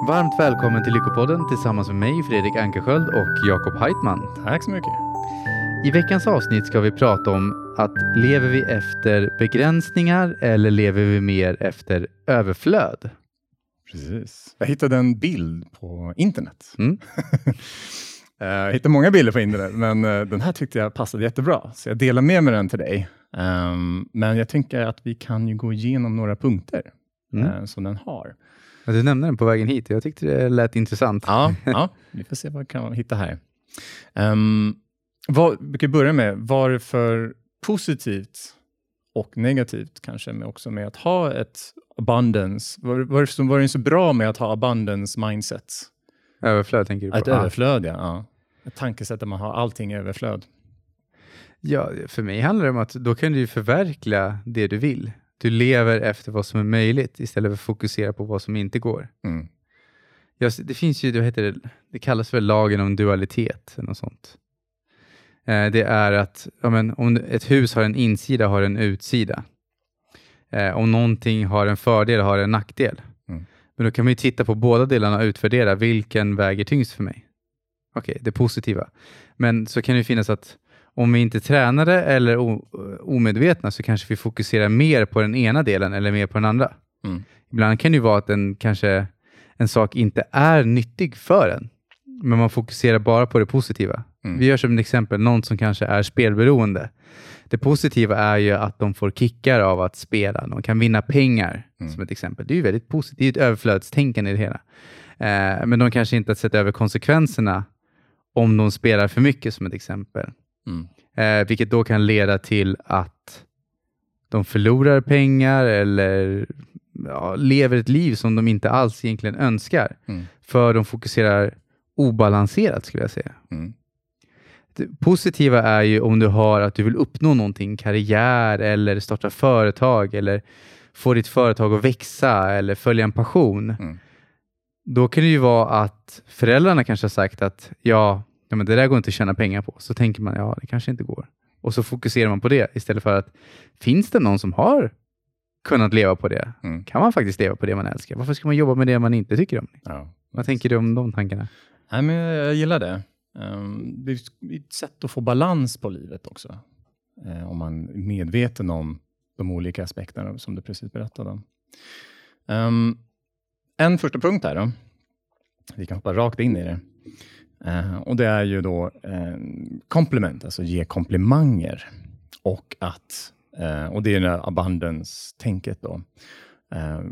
Varmt välkommen till Lyckopodden tillsammans med mig, Fredrik Ankerskjöld och Jakob Heitman. Tack så mycket. I veckans avsnitt ska vi prata om att lever vi efter begränsningar eller lever vi mer efter överflöd? Precis. Jag hittade en bild på internet. Jag hittade många bilder på internet, men den här tyckte jag passade jättebra. Så jag delar med mig den till dig. Men jag tänker att vi kan ju gå igenom några punkter som den har. Du nämnde den på vägen hit. Jag tyckte det lät intressant. Ja, vi får se vad vi kan hitta här. Vi kan börja med varför positivt och negativt kanske med att ha ett abundance. Varför var det så bra med att ha abundance mindset? Överflöd tänker du på? Ett överflöd, ja. Ett tankesätt där man har allting i överflöd. Ja, för mig handlar det om att då kan du förverkliga det du vill. Du lever efter vad som är möjligt istället för att fokusera på vad som inte går. Mm. Det finns ju, det kallas väl lagen om dualitet eller något sånt. Det är att om ett hus har en insida har en utsida. Om någonting har en fördel har en nackdel. Mm. Men då kan man ju titta på båda delarna och utvärdera vilken väger tyngst för mig. Okej, det positiva. Men så kan det finnas att om vi inte tränade eller omedvetna så kanske vi fokuserar mer på den ena delen eller mer på den andra. Mm. Ibland kan det ju vara att en sak inte är nyttig för en. Men man fokuserar bara på det positiva. Mm. Vi gör som ett exempel någon som kanske är spelberoende. Det positiva är ju att de får kickar av att spela. De kan vinna pengar som ett exempel. Det är ju väldigt positivt överflödstänkande i det hela. Men de kanske inte har sett över konsekvenserna om de spelar för mycket som ett exempel. Vilket då kan leda till att de förlorar pengar eller lever ett liv som de inte alls egentligen önskar. För de fokuserar obalanserat skulle jag säga. Det positiva är ju om du har att du vill uppnå någonting, karriär eller starta företag eller få ditt företag att växa eller följa en passion. Då kan det ju vara att föräldrarna kanske har sagt att men det där går inte att tjäna pengar på. Så tänker man, det kanske inte går. Och så fokuserar man på det istället för att finns det någon som har kunnat leva på det? Kan man faktiskt leva på det man älskar? Varför ska man jobba med det man inte tycker om? Vad tänker du om de tankarna? Nej, men jag gillar det. Det är ett sätt att få balans på livet också. Om man är medveten om de olika aspekterna som du precis berättade om. En första punkt här då. Vi kan hoppa rakt in i det. Och det är ju då komplement, alltså ge komplimanger. Och det är det abundance-tänket då,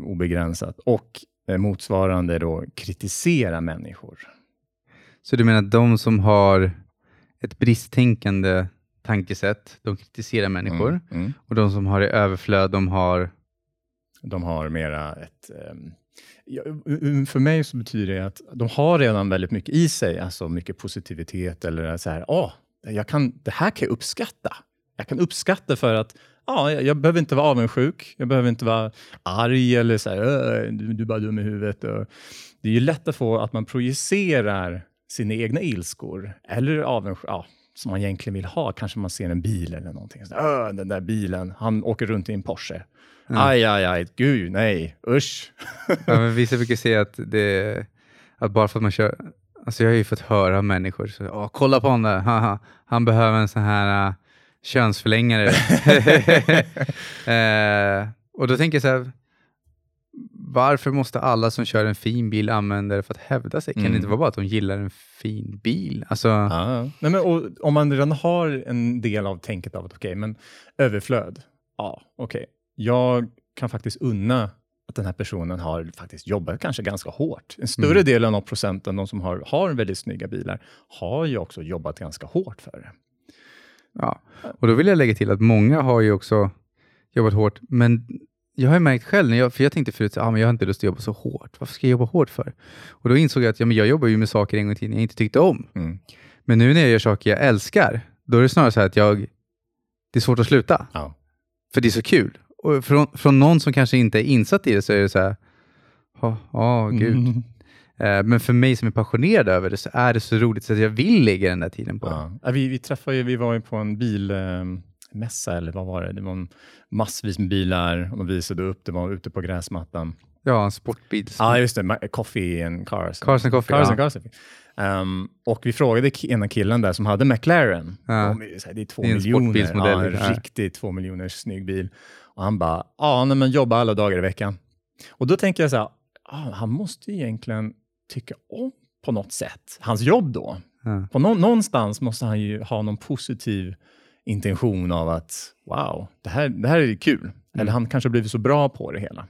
obegränsat. Och motsvarande då kritisera människor. Så du menar att de som har ett bristtänkande tankesätt, de kritiserar människor. Och de som har det överflöd, de har mera ett... för mig så betyder det att de har redan väldigt mycket i sig, alltså mycket positivitet eller så här, det här kan jag uppskatta. Jag kan uppskatta för att jag behöver inte vara avundsjuk, jag behöver inte vara arg eller så här, du är bara dum i huvudet. Det är ju lätt att få att man projicerar sina egna ilskor eller avundsjuk, som man egentligen vill ha. Kanske man ser en bil eller någonting. Den där bilen, han åker runt i en Porsche. Aj, gud, nej, usch. Men vissa brukar säga att bara för att man kör... Alltså jag har ju fått höra av människor. Kolla på honom där, han behöver en sån här könsförlängare. Och då tänker jag så här... Varför måste alla som kör en fin bil använda det för att hävda sig? Kan det inte vara bara att de gillar en fin bil? Alltså... Nej, men, och, om man redan har en del av tänket av att men överflöd. Jag kan faktiskt unna att den här personen har faktiskt jobbat kanske ganska hårt. En större del av procenten, de som har väldigt snygga bilar, har ju också jobbat ganska hårt för det. Ja, och då vill jag lägga till att många har ju också jobbat hårt, men... Jag har ju märkt själv, för jag tänkte förut att jag har inte lust att jobba så hårt. Varför ska jag jobba hårt för? Och då insåg jag att jag jobbar ju med saker en gång i tiden jag inte tyckte om. Men nu när jag gör saker jag älskar, då är det snarare så här att det är svårt att sluta. Ja. För det är så kul. Och från någon som kanske inte är insatt i det så är det så här, gud. Men för mig som är passionerad över det så är det så roligt så att jag vill lägga den där tiden på. Ja. Vi var ju på en bil... mässa eller vad var det? Det var massvis med bilar och de visade upp, det var ute på gräsmattan. Ja, en sportbil. Ja, just det. Coffee and Cars. Cars and Coffee. Cars and Cars. Och vi frågade ena killen där som hade McLaren. Ja. Och det är 2 miljoner. Ja, en riktigt 2 miljoner snygg bil. Och han bara, nej men jobba alla dagar i veckan. Och då tänker jag så här, han måste egentligen tycka om på något sätt hans jobb då. Ja. På någonstans måste han ju ha någon positiv intention av att, wow, det här är kul. Mm. Eller han kanske har blivit så bra på det hela.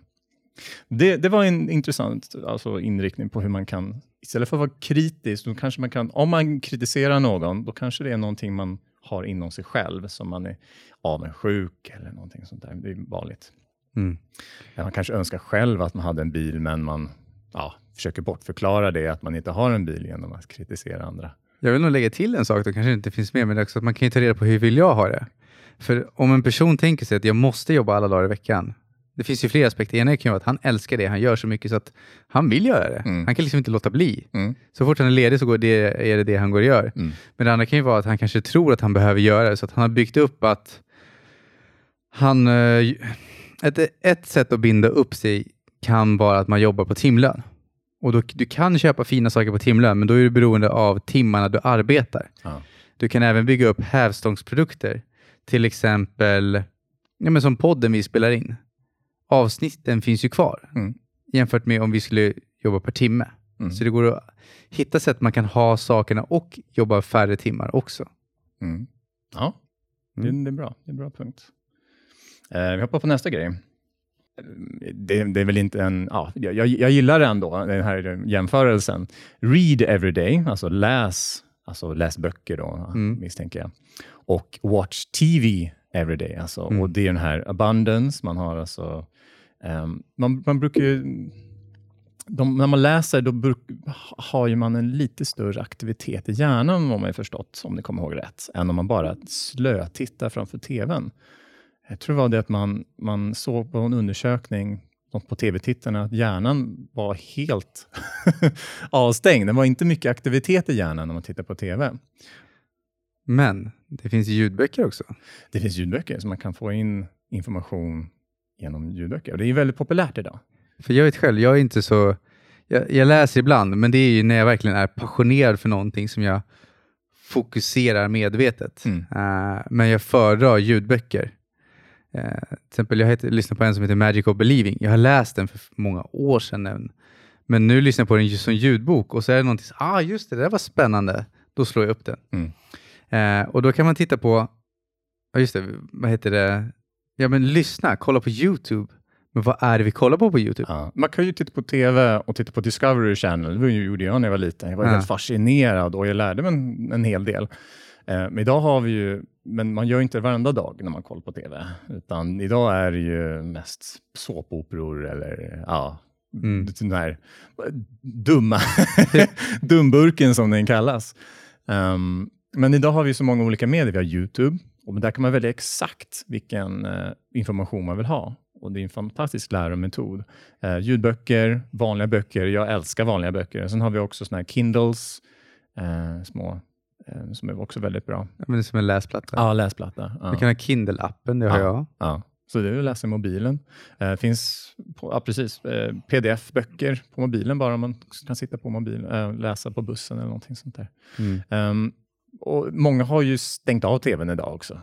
Det var en intressant inriktning på hur man kan, istället för att vara kritisk, då kanske man kan, om man kritiserar någon, då kanske det är någonting man har inom sig själv som man är avundsjuk eller någonting sånt där. Det är vanligt. Mm. Man kanske önskar själv att man hade en bil, men man försöker bortförklara det att man inte har en bil genom att kritisera andra. Jag vill nog lägga till en sak, då kanske inte finns med, men det är också att man kan ju ta reda på hur vill jag ha det. För om en person tänker sig att jag måste jobba alla dagar i veckan, det finns ju flera aspekter. Ena kan ju vara att han älskar det han gör så mycket så att han vill göra det. Mm. Han kan liksom inte låta bli. Mm. Så fort han är ledig så är det han går och gör. Mm. Men det andra kan ju vara att han kanske tror att han behöver göra det. Så att han har byggt upp att han... Ett sätt att binda upp sig kan vara att man jobbar på timlön. Och då, du kan köpa fina saker på timlön, men då är du beroende av timmarna du arbetar. Ja. Du kan även bygga upp hävstångsprodukter. Till exempel men som podden vi spelar in. Avsnitten finns ju kvar jämfört med om vi skulle jobba per timme. Mm. Så det går att hitta sätt man kan ha sakerna och jobba färre timmar också. Mm. Ja, det är bra. Det är en bra punkt. Vi hoppar på nästa grej. Det är väl inte en... Jag gillar den då, den här jämförelsen. Read every day, läs böcker då, misstänker jag. Och watch TV every day. Och det är den här abundance. Man har man brukar ju... När man läser har man en lite större aktivitet i hjärnan, om man förstått, om ni kommer ihåg rätt. Än om man bara slötittar framför tvn. Jag tror det var det att man såg på en undersökning på tv-tittarna att hjärnan var helt avstängd. Det var inte mycket aktivitet i hjärnan när man tittar på tv. Men det finns ljudböcker också. Det finns ljudböcker, så man kan få in information genom ljudböcker. Och det är ju väldigt populärt idag. För jag vet själv, jag är inte så... Jag läser ibland, men det är ju när jag verkligen är passionerad för någonting som jag fokuserar medvetet. Mm. Men jag föredrar ljudböcker. Till exempel, jag lyssnar på en som heter Magic of Believing. Jag har läst den för många år sedan. Men nu lyssnar jag på den som ljudbok. Och så är det någonting, just det där var spännande. Då slår jag upp den. Mm. Och då kan man titta på, kolla på YouTube. Men vad är det vi kollar på YouTube? Ja. Man kan ju titta på tv och titta på Discovery Channel. Det gjorde jag när jag var liten. Jag var helt fascinerad och jag lärde mig en hel del. Men idag har vi ju... Men man gör ju inte varenda dag när man kollar på tv. Utan idag är det ju mest såpoperor eller den här dumma dumburken som den kallas. Men idag har vi så många olika medier. Vi har YouTube och där kan man välja exakt vilken information man vill ha. Och det är en fantastisk lärometod. Ljudböcker, vanliga böcker. Jag älskar vanliga böcker. Sen har vi också såna här Kindles, små... som är också väldigt bra. Men det är som en läsplatta. Ja, läsplatta. Ja. Du kan ha Kindle-appen, det har jag. Ja. Så du läser i mobilen. Finns pdf-böcker på mobilen bara. Man kan sitta på mobilen, läsa på bussen eller någonting sånt där. Mm. Och många har ju stängt av tvn idag också.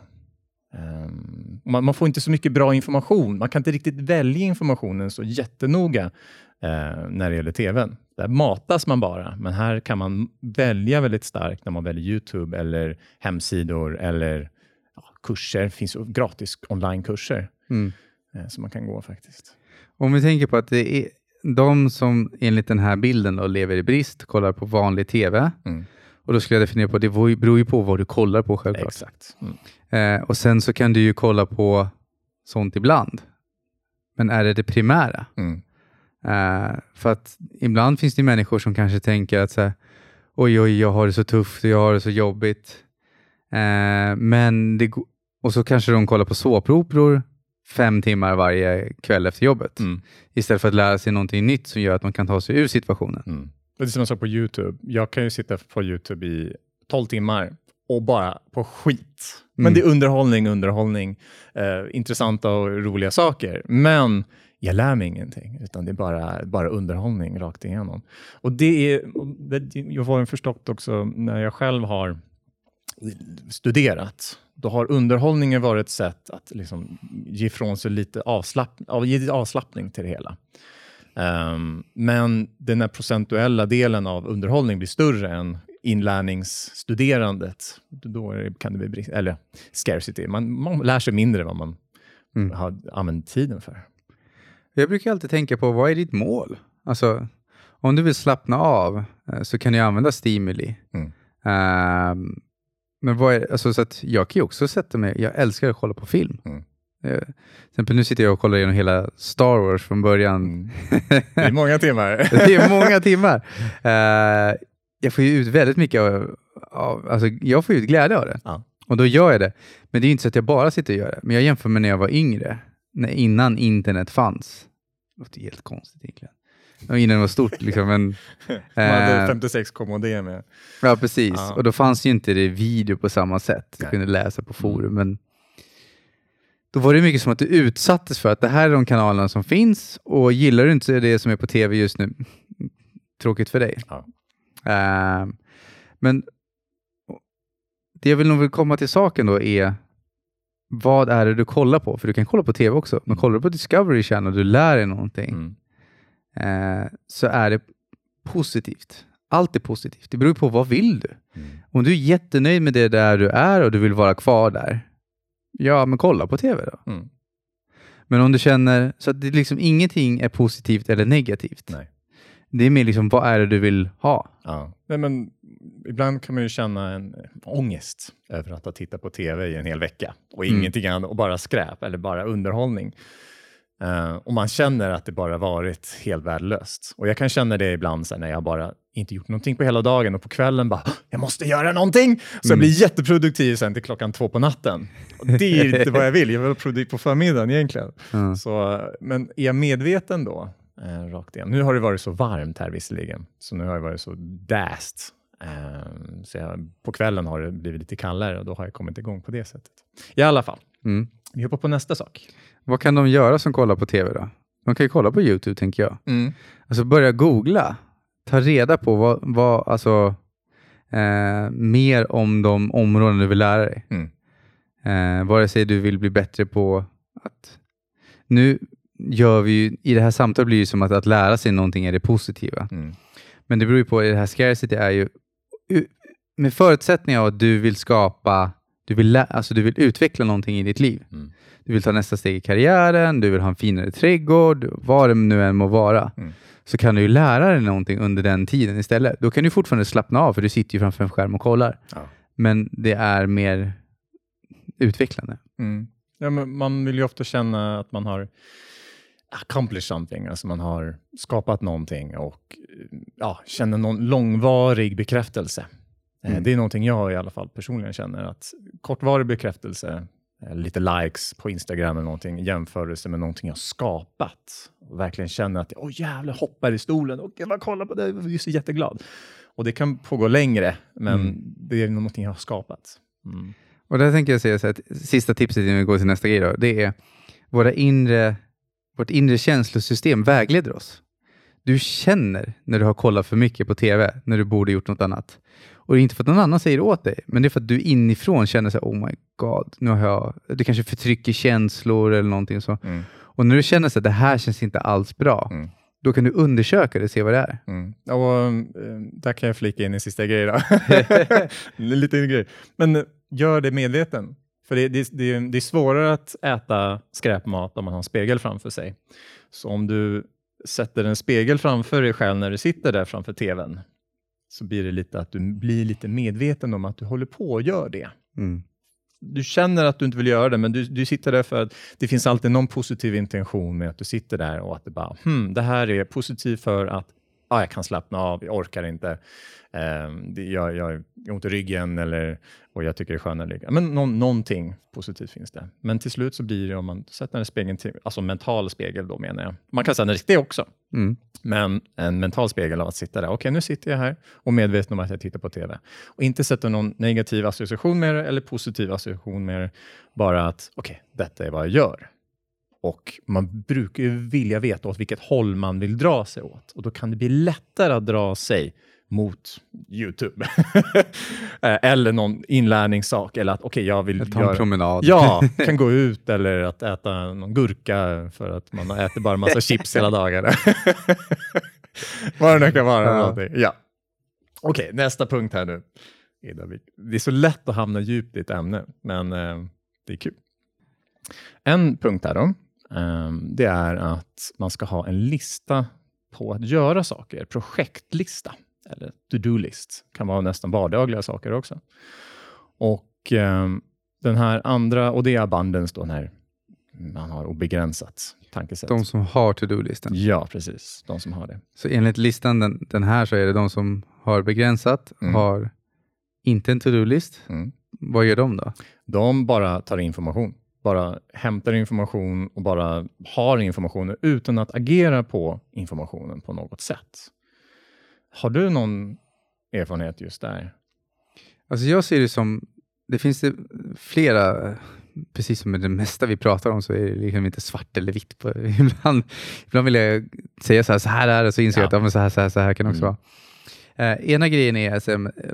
Man får inte så mycket bra information. Man kan inte riktigt välja informationen så jättenoga när det gäller tvn. Där matas man bara. Men här kan man välja väldigt starkt när man väljer YouTube eller hemsidor eller kurser. Det finns gratis onlinekurser som man kan gå faktiskt. Om vi tänker på att det är de som enligt den här bilden då, lever i brist, kollar på vanlig tv. Mm. Och då skulle jag definiera på att det beror ju på vad du kollar på självklart. Exakt. Mm. Och sen så kan du ju kolla på sånt ibland. Men är det primära? Mm. För att ibland finns det människor som kanske tänker att så här, oj, jag har det så tufft och jag har det så jobbigt. Och så kanske de kollar på såpoperor 5 timmar varje kväll efter jobbet. Mm. Istället för att lära sig någonting nytt som gör att man kan ta sig ur situationen. Mm. Det är som jag sa på YouTube. Jag kan ju sitta på YouTube i 12 timmar och bara på skit. Men det är underhållning. Intressanta och roliga saker. Men jag lär mig ingenting, utan det är bara underhållning rakt igenom. Och jag har förstått också när jag själv har studerat, då har underhållningen varit ett sätt att liksom ge ifrån sig lite avslappning till det hela. Men den här procentuella delen av underhållning blir större än inlärningsstuderandet. Då kan det bli scarcity. Man lär sig mindre vad man har använt tiden för. Jag brukar alltid tänka på, vad är ditt mål? Alltså, om du vill slappna av så kan du använda stimuli. Men vad är, alltså, så att jag kan ju också sätta mig, jag älskar att kolla på film. Till exempel nu sitter jag och kollar igenom hela Star Wars från början. Det är många timmar. Jag får ju ut väldigt mycket jag får ut glädje av det. Ja. Och då gör jag det. Men det är inte så att jag bara sitter och gör det. Men jag jämför med när jag var yngre. Innan internet fanns. Det låter helt konstigt egentligen. Innan det var stort liksom. Man hade 56 kommodéer med. Ja, precis. Ja. Och då fanns ju inte det video på samma sätt. Du kunde läsa på forum. Men då var det mycket som att du utsattes för att det här är de kanalerna som finns. Och gillar du inte det som är på tv just nu, tråkigt för dig. Ja. Men det jag vill komma till saken då är, vad är det du kollar på? För du kan kolla på tv också. Men kollar du på Discovery Channel och du lär dig någonting, så är det positivt. Allt är positivt. Det beror på vad vill du. Om du är jättenöjd med det där du är och du vill vara kvar där, ja, men kolla på tv då. Men om du känner så att det liksom ingenting är positivt eller negativt. Nej. Det är mer liksom, vad är det du vill ha? Ja. Nej, men ibland kan man ju känna en ångest över att ha tittat på tv i en hel vecka. Och ingenting annat, och bara skräp eller bara underhållning. Och man känner att det bara varit helt värdelöst. Och jag kan känna det ibland så här, när jag bara inte gjort någonting på hela dagen. Och på kvällen bara, jag måste göra någonting! Så jag blir jätteproduktiv sen till 2:00 på natten. Och det är inte vad jag vill. Jag vill vara produktiv på förmiddagen egentligen. Så, men är jag medveten då? Rakt igen. Nu har det varit så varmt här visserligen. Så nu har det varit så däst. Så på kvällen har det blivit lite kallare. Och då har jag kommit igång på det sättet. I alla fall. Vi hoppar på nästa sak. Vad kan de göra som kollar på tv då? De kan ju kolla på YouTube, tänker jag. Alltså börja googla. Ta reda på mer om de områden du vill lära dig. Vare sig du vill bli bättre på att... Nu... gör vi ju, i det här samtalet blir det som att lära sig någonting är det positiva. Men det beror ju på, i det här scarcity är ju med förutsättningar att du vill skapa, du vill utveckla någonting i ditt liv. Du vill ta nästa steg i karriären, du vill ha en finare trädgård, vad det nu än må vara. Så kan du ju lära dig någonting under den tiden istället. Då kan du fortfarande slappna av, för du sitter ju framför en skärm och kollar. Men det är mer utvecklande. Ja, men man vill ju ofta känna att man har accomplish something, alltså man har skapat någonting och känner någon långvarig bekräftelse. Det är någonting jag i alla fall personligen känner, att kortvarig bekräftelse, lite likes på Instagram eller någonting, jämförelse med någonting jag skapat och verkligen känner att jävlar, hoppar i stolen och jag kollar på det, jag är så jätteglad. Och det kan pågå längre, men det är någonting jag har skapat. Och där tänker jag säga så att sista tipset innan vi går till nästa grej då, det är vårt inre känslosystem vägleder oss. Du känner när du har kollat för mycket på tv, när du borde gjort något annat. Och det är inte för att någon annan säger åt dig, men det är för att du inifrån känner så här, oh my god, nu har jag... Du kanske förtrycker känslor eller någonting så. Och när du känner så här, det här känns inte alls bra, då kan du undersöka det och se vad det är. Och där kan jag flika in en sista grej då. Lite grej. Men gör det medveten. För det är svårare att äta skräpmat om man har en spegel framför sig. Så om du sätter en spegel framför dig själv när du sitter där framför tvn, så blir det lite att du blir lite medveten om att du håller på och gör det. Du känner att du inte vill göra det, men du sitter där för att det finns alltid någon positiv intention med att du sitter där, och att det bara, det här är positivt för att jag kan slappna av, jag orkar inte, jag har ont i ryggen, eller, och jag tycker det är skönare. Men någonting positivt finns det. Men till slut så blir det, om man sätter en spegel, alltså en mental spegel då menar jag. Man kan säga en riktig också. Men en mental spegel av att sitta där. Okej, nu sitter jag här och medveten om att jag tittar på tv. Och inte sätta någon negativ association med det eller positiv association med det. Bara att okej, detta är vad jag gör. Och man brukar ju vilja veta åt vilket håll man vill dra sig åt. Och då kan det bli lättare att dra sig mot YouTube. Eller någon inlärningssak. Eller att okej, jag vill ta en promenad. Ja, kan gå ut eller att äta någon gurka. För att man äter bara en massa chips hela dagarna. Vad det nu kan vara. Någonting. Ja. Okej, nästa punkt här nu. Det är så lätt att hamna djupt i ett ämne. Men det är kul. En punkt här då. Det är att man ska ha en lista på att göra saker. Projektlista. Eller to-do-list. Kan vara nästan vardagliga saker också. Och den här andra, och det är abundance då, när man har obegränsat tankesätt. De som har to-do-listan. Ja, precis. De som har det. Så enligt listan, den här, så är det de som har begränsat, har inte en to-do-list. Mm. Vad gör de då? De bara tar information. Bara hämtar information och bara har information utan att agera på informationen på något sätt. Har du någon erfarenhet just där? Alltså jag ser det som, det finns det flera, precis som med det mesta vi pratar om så är det liksom inte svart eller vitt. På, ibland vill jag säga så här är det, och så inser jag att så här kan det också vara. Ena grejen är,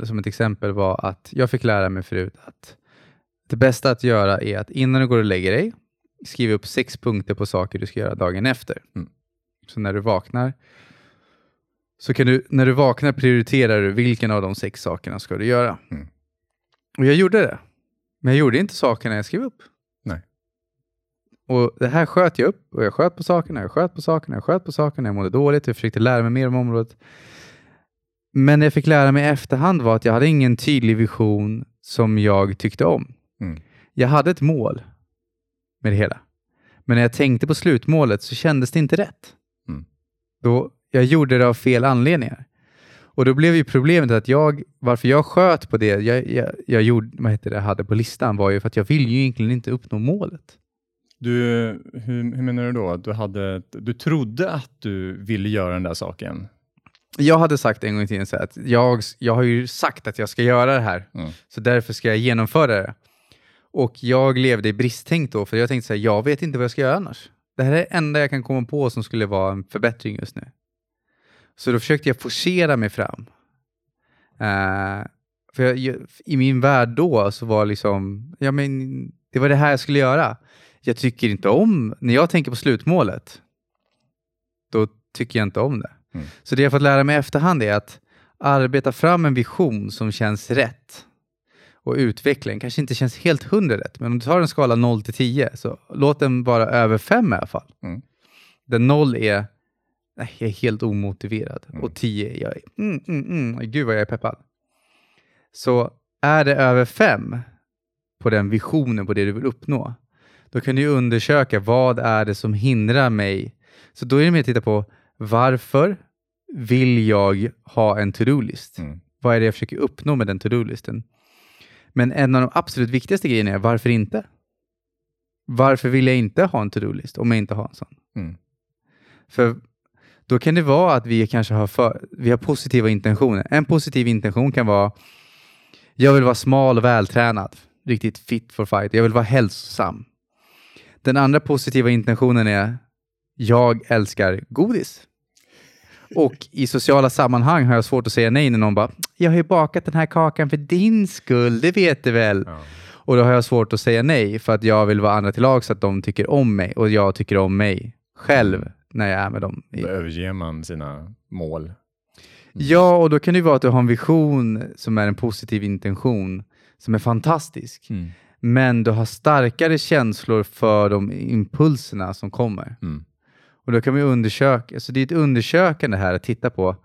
som ett exempel var att jag fick lära mig förut att det bästa att göra är att innan du går och lägger dig, skriv upp 6 punkter på saker du ska göra dagen efter. Mm. Så när du vaknar, så kan du, när du vaknar, prioriterar du vilken av de 6 sakerna ska du göra. Mm. Och jag gjorde det. Men jag gjorde inte sakerna jag skrev upp. Nej. Och det här sköt jag upp. Och jag sköt på sakerna, jag mådde dåligt. Jag försökte lära mig mer om området. Men det jag fick lära mig i efterhand var att jag hade ingen tydlig vision som jag tyckte om. Mm. Jag hade ett mål med det hela. Men när jag tänkte på slutmålet så kändes det inte rätt. Mm. Då jag gjorde det av fel anledningar. Och då blev ju problemet att varför jag sköt på det jag gjorde, hade på listan, var ju för att jag ville ju egentligen inte uppnå målet. Hur menar du då? Du trodde att du ville göra den där saken. Jag hade sagt en gång i tiden så att jag har ju sagt att jag ska göra det här. Mm. Så därför ska jag genomföra det. Och jag levde i bristtänk då. För jag tänkte så här, jag vet inte vad jag ska göra annars. Det här är det enda jag kan komma på som skulle vara en förbättring just nu. Så då försökte jag forcera mig fram. För i min värld då så var liksom, ja men det var det här jag skulle göra. Jag tycker inte om, när jag tänker på slutmålet, då tycker jag inte om det. Mm. Så det jag fått lära mig efterhand är att arbeta fram en vision som känns rätt. Och utvecklingen kanske inte känns helt 100 rätt. Men om du tar en skala 0-10 så låt den vara över 5 i alla fall. Mm. Den 0 är, nej, jag är helt omotiverad. Mm. Och 10 är jag. Gud vad jag är peppad. Så är det över 5 på den visionen, på det du vill uppnå. Då kan du undersöka vad är det som hindrar mig. Så då är det med att titta på, varför vill jag ha en to-do-list? Mm. Vad är det jag försöker uppnå med den to-do-listen? Men en av de absolut viktigaste grejerna är, varför inte? Varför vill jag inte ha en to-do-list om jag inte har en sån? Mm. För då kan det vara att vi kanske har positiva intentioner. En positiv intention kan vara, jag vill vara smal och vältränad. Riktigt fit for fight. Jag vill vara hälsosam. Den andra positiva intentionen är, jag älskar godis. Och i sociala sammanhang har jag svårt att säga nej när någon bara, jag har ju bakat den här kakan för din skull, det vet du väl. Ja. Och då har jag svårt att säga nej för att jag vill vara andra till lag så att de tycker om mig. Och jag tycker om mig själv när jag är med dem. Då överger man sina mål. Mm. Ja, och då kan det vara att du har en vision som är en positiv intention som är fantastisk. Mm. Men du har starkare känslor för de impulserna som kommer. Mm. Och då kan vi undersöka, så det är ett undersökande här att titta på,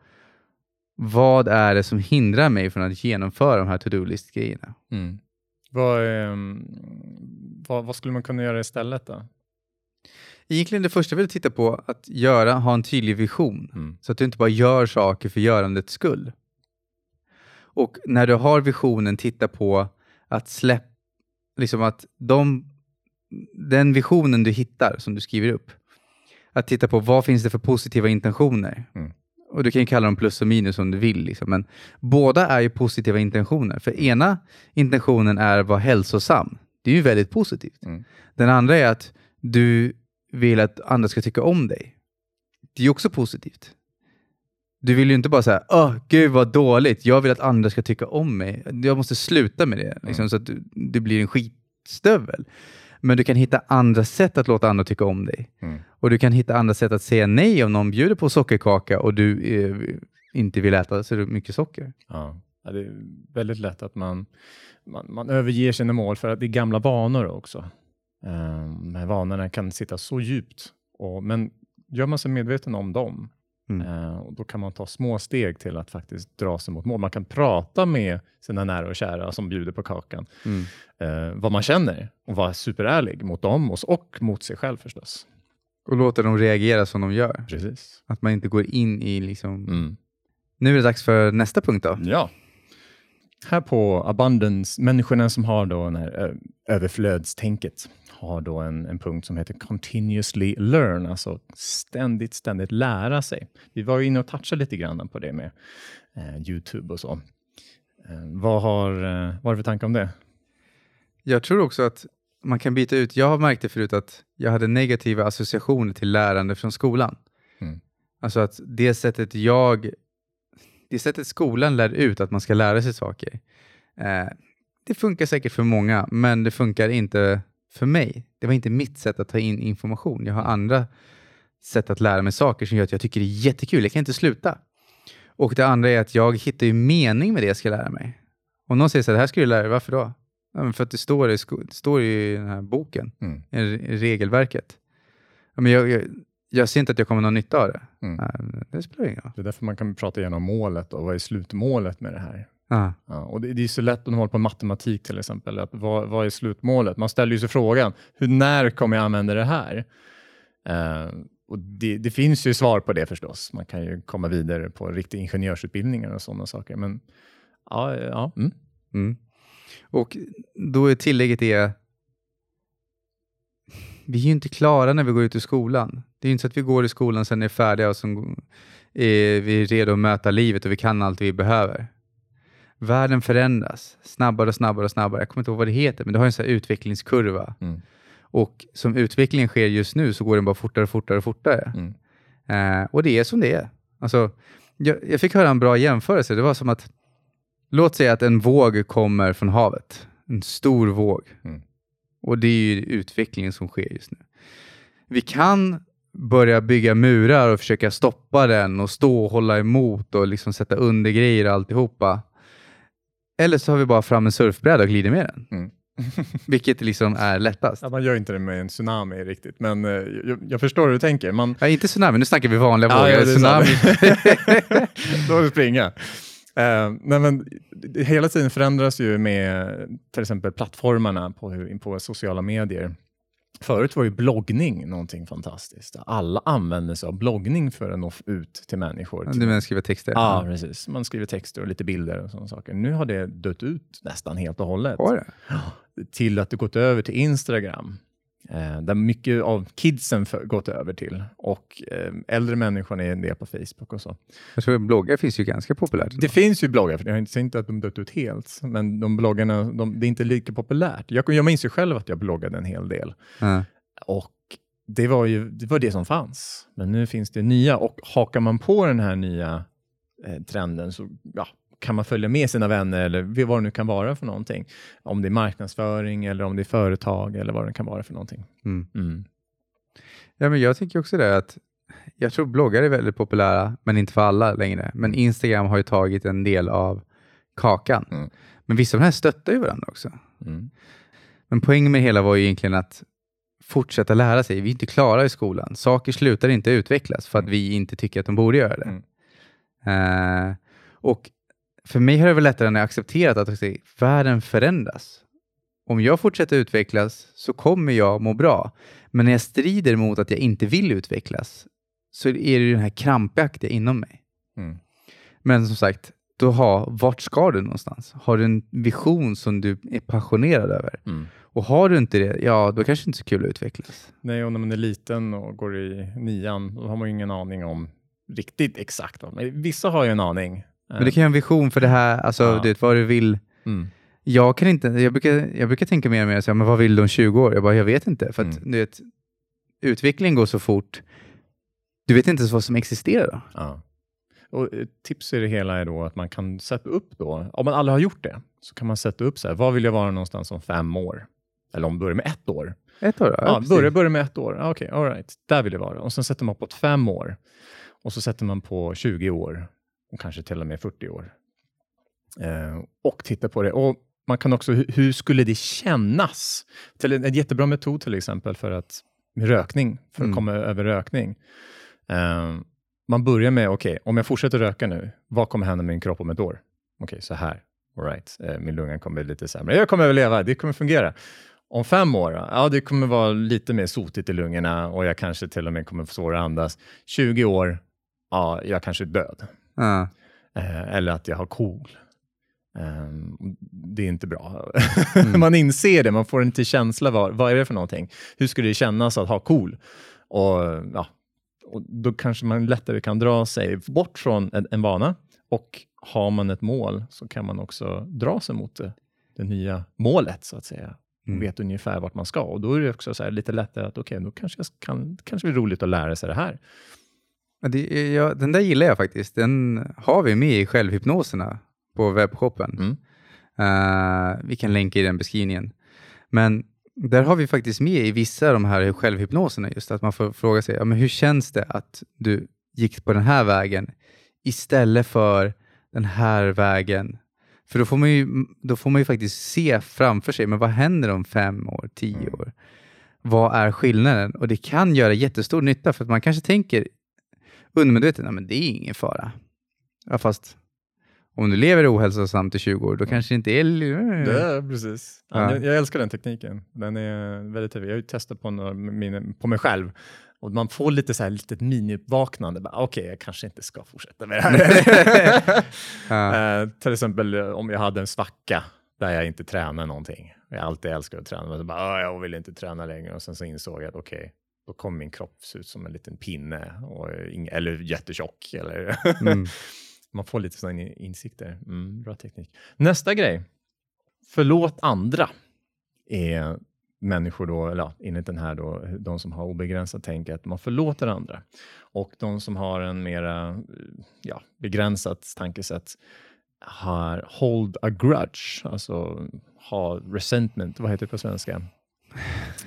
vad är det som hindrar mig från att genomföra de här to-do-list-grejerna? Mm. Vad skulle man kunna göra istället då? Egentligen det första vi vill titta på, att ha en tydlig vision. Mm. Så att du inte bara gör saker för görandets skull. Och när du har visionen, titta på att släppa, liksom att den visionen du hittar som du skriver upp, att titta på vad finns det för positiva intentioner. Mm. Och du kan ju kalla dem plus och minus om du vill. Liksom. Men båda är ju positiva intentioner. För ena intentionen är att vara hälsosam. Det är ju väldigt positivt. Mm. Den andra är att du vill att andra ska tycka om dig. Det är ju också positivt. Du vill ju inte bara säga, åh gud vad dåligt, jag vill att andra ska tycka om mig. Jag måste sluta med det. Liksom, så att du blir en skitstövel. Men du kan hitta andra sätt att låta andra tycka om dig. Mm. Och du kan hitta andra sätt att säga nej om någon bjuder på sockerkaka och du inte vill äta så mycket socker. Ja. Ja, det är väldigt lätt att man överger sina mål för att det är gamla vanor också. De här vanorna kan sitta så djupt. Men gör man sig medveten om dem, och då kan man ta små steg till att faktiskt dra sig mot mål. Man kan prata med sina nära och kära som bjuder på kakan. Vad man känner och vara superärlig mot dem och mot sig själv förstås. Och låta dem reagera som de gör. Precis. Att man inte går in i liksom... Mm. Nu är det dags för nästa punkt då. Ja. Här på abundance, människorna som har då den här överflödstänket har då en punkt som heter continuously learn, alltså ständigt lära sig. Vi var ju inne och touchade lite grann på det med YouTube och så. Vad har du för tanke om det? Jag tror också att man kan byta ut, jag har märkt det förut att jag hade negativa associationer till lärande från skolan. Mm. Alltså att det sättet skolan lär ut att man ska lära sig saker. Det funkar säkert för många, men det funkar inte för mig. Det var inte mitt sätt att ta in information. Jag har andra sätt att lära mig saker som gör att jag tycker det är jättekul. Jag kan inte sluta. Och det andra är att jag hittar ju mening med det jag ska lära mig. Om någon säger så här, det här ska du lära dig, varför då? Ja, men för att det står i den här boken, i regelverket. Ja, men jag ser inte att jag kommer någon nytta av det. Det spelar ingen roll. Det är därför man kan prata igenom målet och vad är slutmålet med det här. Ja, och det är så lätt att hålla på matematik till exempel. Att vad är slutmålet? Man ställer ju sig frågan, när kommer jag använda det här? Och det finns ju svar på det förstås. Man kan ju komma vidare på riktiga ingenjörsutbildningar och sådana saker. Men ja. Och då är tillägget vi är ju inte klara när vi går ut ur skolan. Det är ju inte så att vi går i skolan sen är färdiga och sen är vi redo att möta livet och vi kan allt vi behöver. Världen förändras snabbare. Jag kommer inte ihåg vad det heter, men det har en sån här utvecklingskurva. Och som utvecklingen sker just nu så går den bara fortare. Och det är som det är. Alltså, jag fick höra en bra jämförelse. Det var som att, låt säga att en våg kommer från havet. En stor våg. Och det är ju utvecklingen som sker just nu. Vi kan börja bygga murar och försöka stoppa den och stå och hålla emot och liksom sätta under grejer och alltihopa. Eller så har vi bara fram en surfbräda och glider med den. Vilket liksom är lättast. Ja, man gör inte det med en tsunami riktigt. Men jag förstår hur du tänker. Ja, inte tsunami, nu snackar vi vanliga vågor. Ja, tsunami. Då har vi springa. Nej, men hela tiden förändras ju med till exempel plattformarna på sociala medier. Förut var ju bloggning någonting fantastiskt. Alla använde sig av bloggning för att nå ut till människor. Ja, man skriver texter. Ja, precis. Man skriver texter och lite bilder och sådana saker. Nu har det dött ut nästan helt och hållet. Till att det gått över till Instagram. Där mycket av kidsen gått över till. Och äldre människor är en del på Facebook och så. Jag tror att bloggar finns ju ganska populärt. Det finns ju bloggar, för jag säger inte att de dött ut helt. Men de bloggarna, det är inte lika populärt. Jag minns ju själv att jag bloggade en hel del. Och det var det som fanns. Men nu finns det nya. Och hakar man på den här nya trenden så... Ja. Kan man följa med sina vänner eller vad det nu kan vara för någonting. Om det är marknadsföring eller om det är företag eller vad det kan vara för någonting. Ja, men jag tänker också det att jag tror bloggar är väldigt populära men inte för alla längre. Men Instagram har ju tagit en del av kakan. Men vissa av de här stöttar ju varandra också. Men poängen med hela var ju egentligen att fortsätta lära sig. Vi är inte klara i skolan. Saker slutar inte utvecklas för att vi inte tycker att de borde göra det. Och för mig har det väl lättare när jag accepterat att världen förändras. Om jag fortsätter utvecklas så kommer jag må bra. Men när jag strider mot att jag inte vill utvecklas så är det den här krampaktiga inom mig. Men som sagt, vart ska du någonstans? Har du en vision som du är passionerad över? Och har du inte det, då kanske inte så kul att utvecklas. Nej, och när man är liten och går i 9:an då har man ju ingen aning om riktigt exakt. Men vissa har ju en aning. Men det kan ju en vision för det här, alltså vad du vill. Jag kan inte, jag brukar tänka mer och mer så, men vad vill du om 20 år? Jag vet inte, för att utvecklingen går så fort. Du vet inte vad som existerar. Ja. Och tips i det hela är då att man kan sätta upp då, om man aldrig har gjort det, så kan man sätta upp så här, vad vill jag vara någonstans om 5 år? Eller om börjar med 1 år. 1 år, ja. Börja med 1 år. Ah, okej, all right. Där vill jag vara. Och sen sätter man på 5 år. Och så sätter man på 20 år. Och kanske till och med 40 år. Och titta på det. Och man kan också, hur skulle det kännas? En jättebra metod till exempel för att rökning. För att komma över rökning. Man börjar med, okej, om jag fortsätter röka nu, vad kommer hända med min kropp om 1 år? Okej, så här. All right. Min lunga kommer bli lite sämre. Jag kommer överleva, det kommer fungera. Om 5 år, ja, det kommer vara lite mer sotigt i lungorna och jag kanske till och med kommer få svårare att andas. 20 år, ja, jag kanske är död. Eller att jag har KOL. Det är inte bra. Man inser det, man får inte känsla vad är det för någonting. Hur skulle det kännas att ha KOL? Och då kanske man lättare kan dra sig bort från en vana. Och har man ett mål så kan man också dra sig mot det nya målet så att säga. Vet ungefär vart man ska. Och då är det också så här lite lättare att okej, då kanske det är roligt att lära sig det här. Den där gillar jag faktiskt. Den har vi med i självhypnoserna på webbshoppen. Vi kan länka i den beskrivningen. Men där har vi faktiskt med i vissa av de här självhypnoserna just att man får fråga sig, ja, men hur känns det att du gick på den här vägen istället för den här vägen? För då får man ju faktiskt se framför sig, men vad händer om 5 år, 10 år? Vad är skillnaden? Och det kan göra jättestor nytta för att man kanske tänker undermedvetet, nej men det är ingen fara. Ja, fast om du lever ohälsosamt i 20 år, då kanske det inte är... Ja, precis. Ja. Jag älskar den tekniken. Den är väldigt trevlig. Jag har ju testat på mig själv. Och man får lite så här litet mini-uppvaknande. Okej, jag kanske inte ska fortsätta med det här. Till exempel om jag hade en svacka där jag inte tränar någonting. Jag alltid älskar att träna. Men så bara, jag vill inte träna längre. Och sen så insåg jag att då kommer min kropp se ut som en liten pinne. Eller jättetjock. Eller... Man får lite sådana insikter. Bra teknik. Nästa grej. Förlåt andra. Är människor då, eller enligt den här då, de som har obegränsat tänk att man förlåter andra. Och de som har en mera begränsat tankesätt har hold a grudge. Alltså ha resentment. Vad heter det på svenska?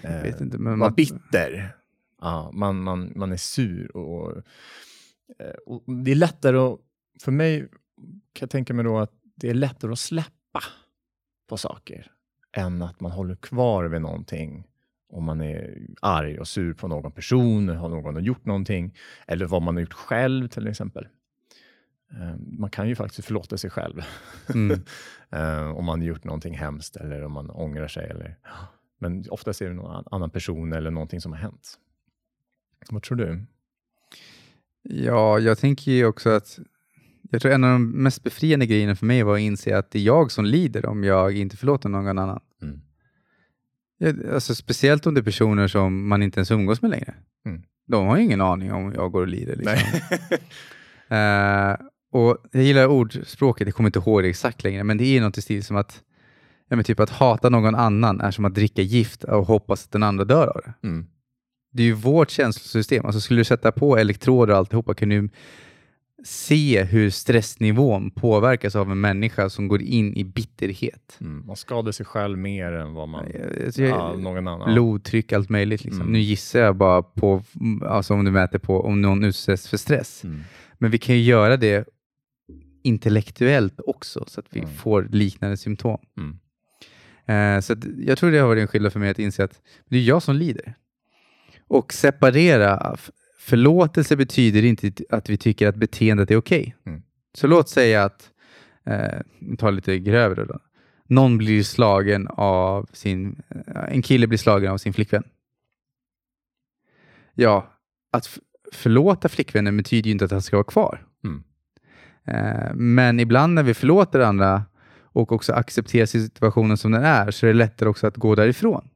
Jag vet inte. Men man bitter. Ja, man är sur. Och det är lättare att... För mig kan jag tänka mig då att det är lättare att släppa på saker än att man håller kvar vid någonting om man är arg och sur på någon person, har någon gjort någonting eller vad man har gjort själv till exempel. Man kan ju faktiskt förlåta sig själv om man har gjort någonting hemskt eller om man ångrar sig. Eller. Men ofta är det någon annan person eller någonting som har hänt. Vad tror du? Ja, jag tänker ju också att jag tror en av de mest befriande grejerna för mig var att inse att det är jag som lider om jag inte förlåter någon annan. Alltså speciellt om det är personer som man inte ens umgås med längre. De har ju ingen aning om jag går och lider. Liksom. Och jag gillar ordspråket, jag kommer inte ihåg det exakt längre. Men det är något i stil som att, typ att hata någon annan är som att dricka gift och hoppas att den andra dör av det. Det är ju vårt känslosystem. Alltså skulle du sätta på elektroder och alltihopa kan du... se hur stressnivån påverkas av en människa som går in i bitterhet. Man skadar sig själv mer än vad man... någon annan. Blodtryck, allt möjligt. Liksom. Nu gissar jag bara på... Alltså om du mäter på om någon utsätts för stress. Men vi kan ju göra det intellektuellt också. Så att vi får liknande symptom. Så att jag tror det har varit en skillnad för mig att inse att det är jag som lider. Och separera... Förlåtelse betyder inte att vi tycker att beteendet är okej. Så låt säga att ta lite grövre då. Någon blir slagen av en kille blir slagen av sin flickvän. Ja, att förlåta flickvännen betyder ju inte att han ska vara kvar. Men ibland när vi förlåter andra och också accepterar situationen som den är så är det lättare också att gå därifrån.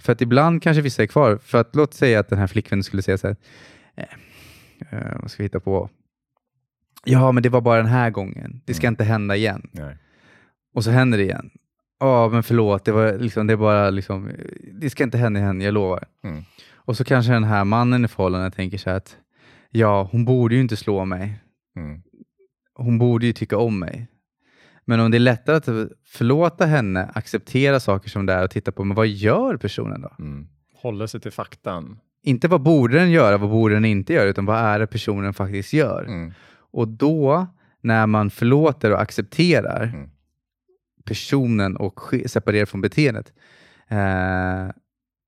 För att ibland kanske vissa är kvar. För att låt säga att den här flickvännen skulle säga så här. Vad ska vi hitta på? Ja, men det var bara den här gången. Det ska inte hända igen. Nej. Och så händer det igen. Ja, men förlåt. Det var liksom, det är bara liksom. Det ska inte hända igen, jag lovar. Och så kanske den här mannen i förhållandet tänker så här att ja, hon borde ju inte slå mig. Mm. Hon borde ju tycka om mig. Men om det är lättare att förlåta henne, acceptera saker som det är och titta på, men vad gör personen då? Mm. Håller sig till faktan. Inte vad borde den göra, vad borde den inte göra, utan vad är det personen faktiskt gör. Mm. Och då, när man förlåter och accepterar personen och separerar från beteendet,